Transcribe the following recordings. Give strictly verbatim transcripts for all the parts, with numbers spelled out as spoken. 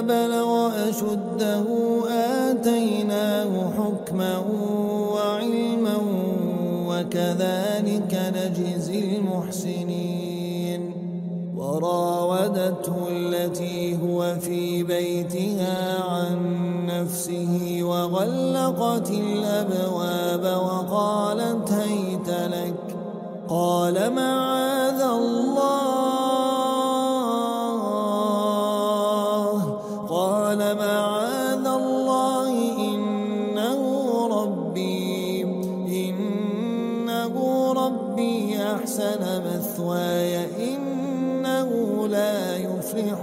بلغ أشده آتيناه حكما وعلما وكذلك نجزي المحسنين. وراودته التي هو في بيتها عن نفسه وغلقت الأبواب وقالت هيت لك، قال معاذ الله قال معاذ الله إنه ربي إنه ربي أحسن مثواي إنه لا يفلح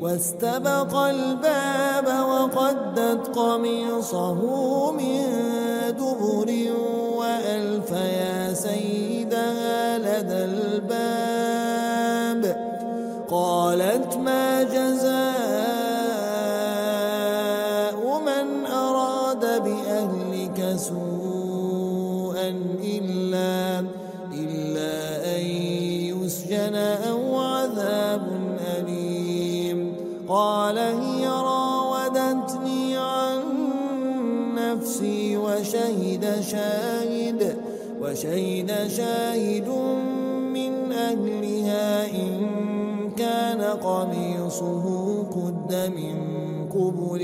واستبق الباب وقدت قميصه من دبر وألف يا سيدها لدى الباب، قالت ما جزاء من أراد بأهلك سوءا إلا, إلا أن يسجن أو عذاب أليم. قال هي راودتني عن نفسي وشهد شاهد وشهد شاهد من أهلها إن كان قميصه قد من قبل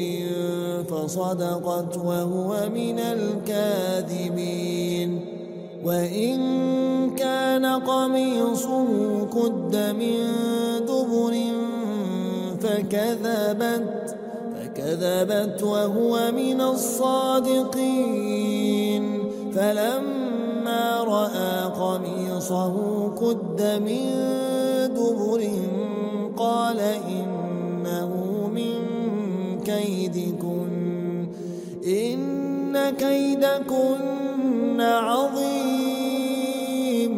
فصدقت وهو من الكاذبين. وإن كان قميصه قد من دبر فكذبت فكذبت وهو من الصادقين. فلما رأى قميصه قد من دبر قال إنه من كيدكن إن كيدكن عظيم.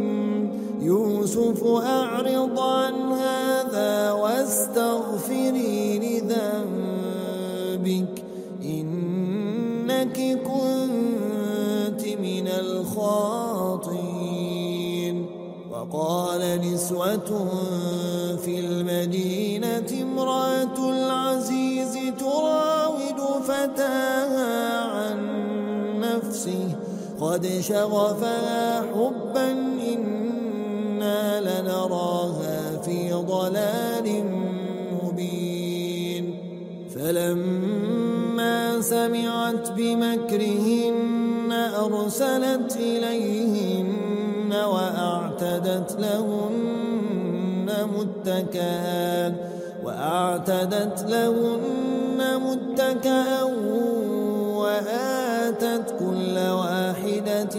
يوسف أعرض عن هذا واستغفري لذنبك إنك كنت من الخاطئين. وقال نسوة في المدينة امرأة العزيز تراود فتاها عن نفسه قد شغفها حبا إنا لنراها في ضلال مبين. فلما سمعت بمكرهن أرسلت إليهن وأعتدت لهن متكئا وأعتدت لهن متكئا وآتت كل واحدة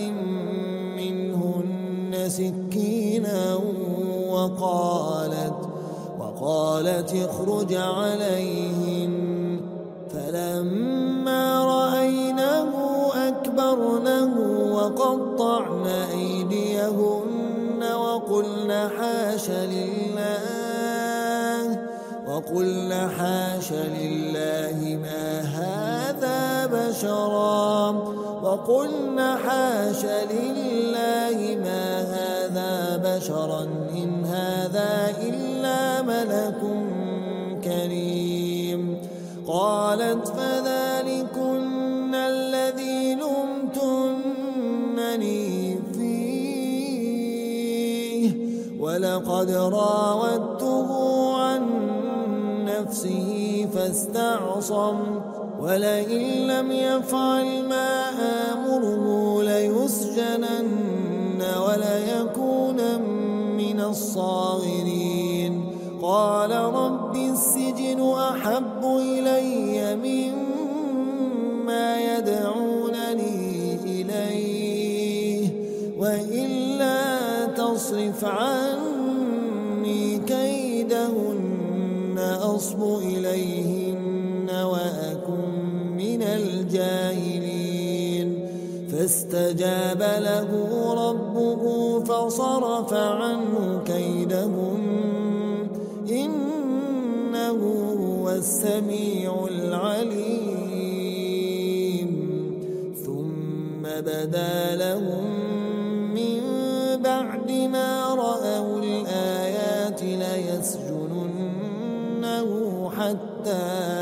منهن سكينا وقالت وقالت اخرج عليهن. فلما رأينه أكبرنه وقطعن أيديهن وقلنا حاش لله وقلنا حاش لله ما هذا بشرا وقلنا حاش لله ما هذا بشرا إن هذا إلا ملك كريم. قالت فذلكن الذي لمتنني ولقد راودته عن نفسه فاستعصم ولئن لم يفعل ما آمره ليسجنن وليكونن من الصاغرين قال رب السجن أحب إلي مما يدعونني إليه وإلا تصرف عني كيدهن أصب إليهن وأكن من الجاهلين فاستجاب له ربه فصرف عنه كيدهم إنه هو السميع العليم ثم بدا لهم من بعد ما رأوا الآيات ليسجننه حتى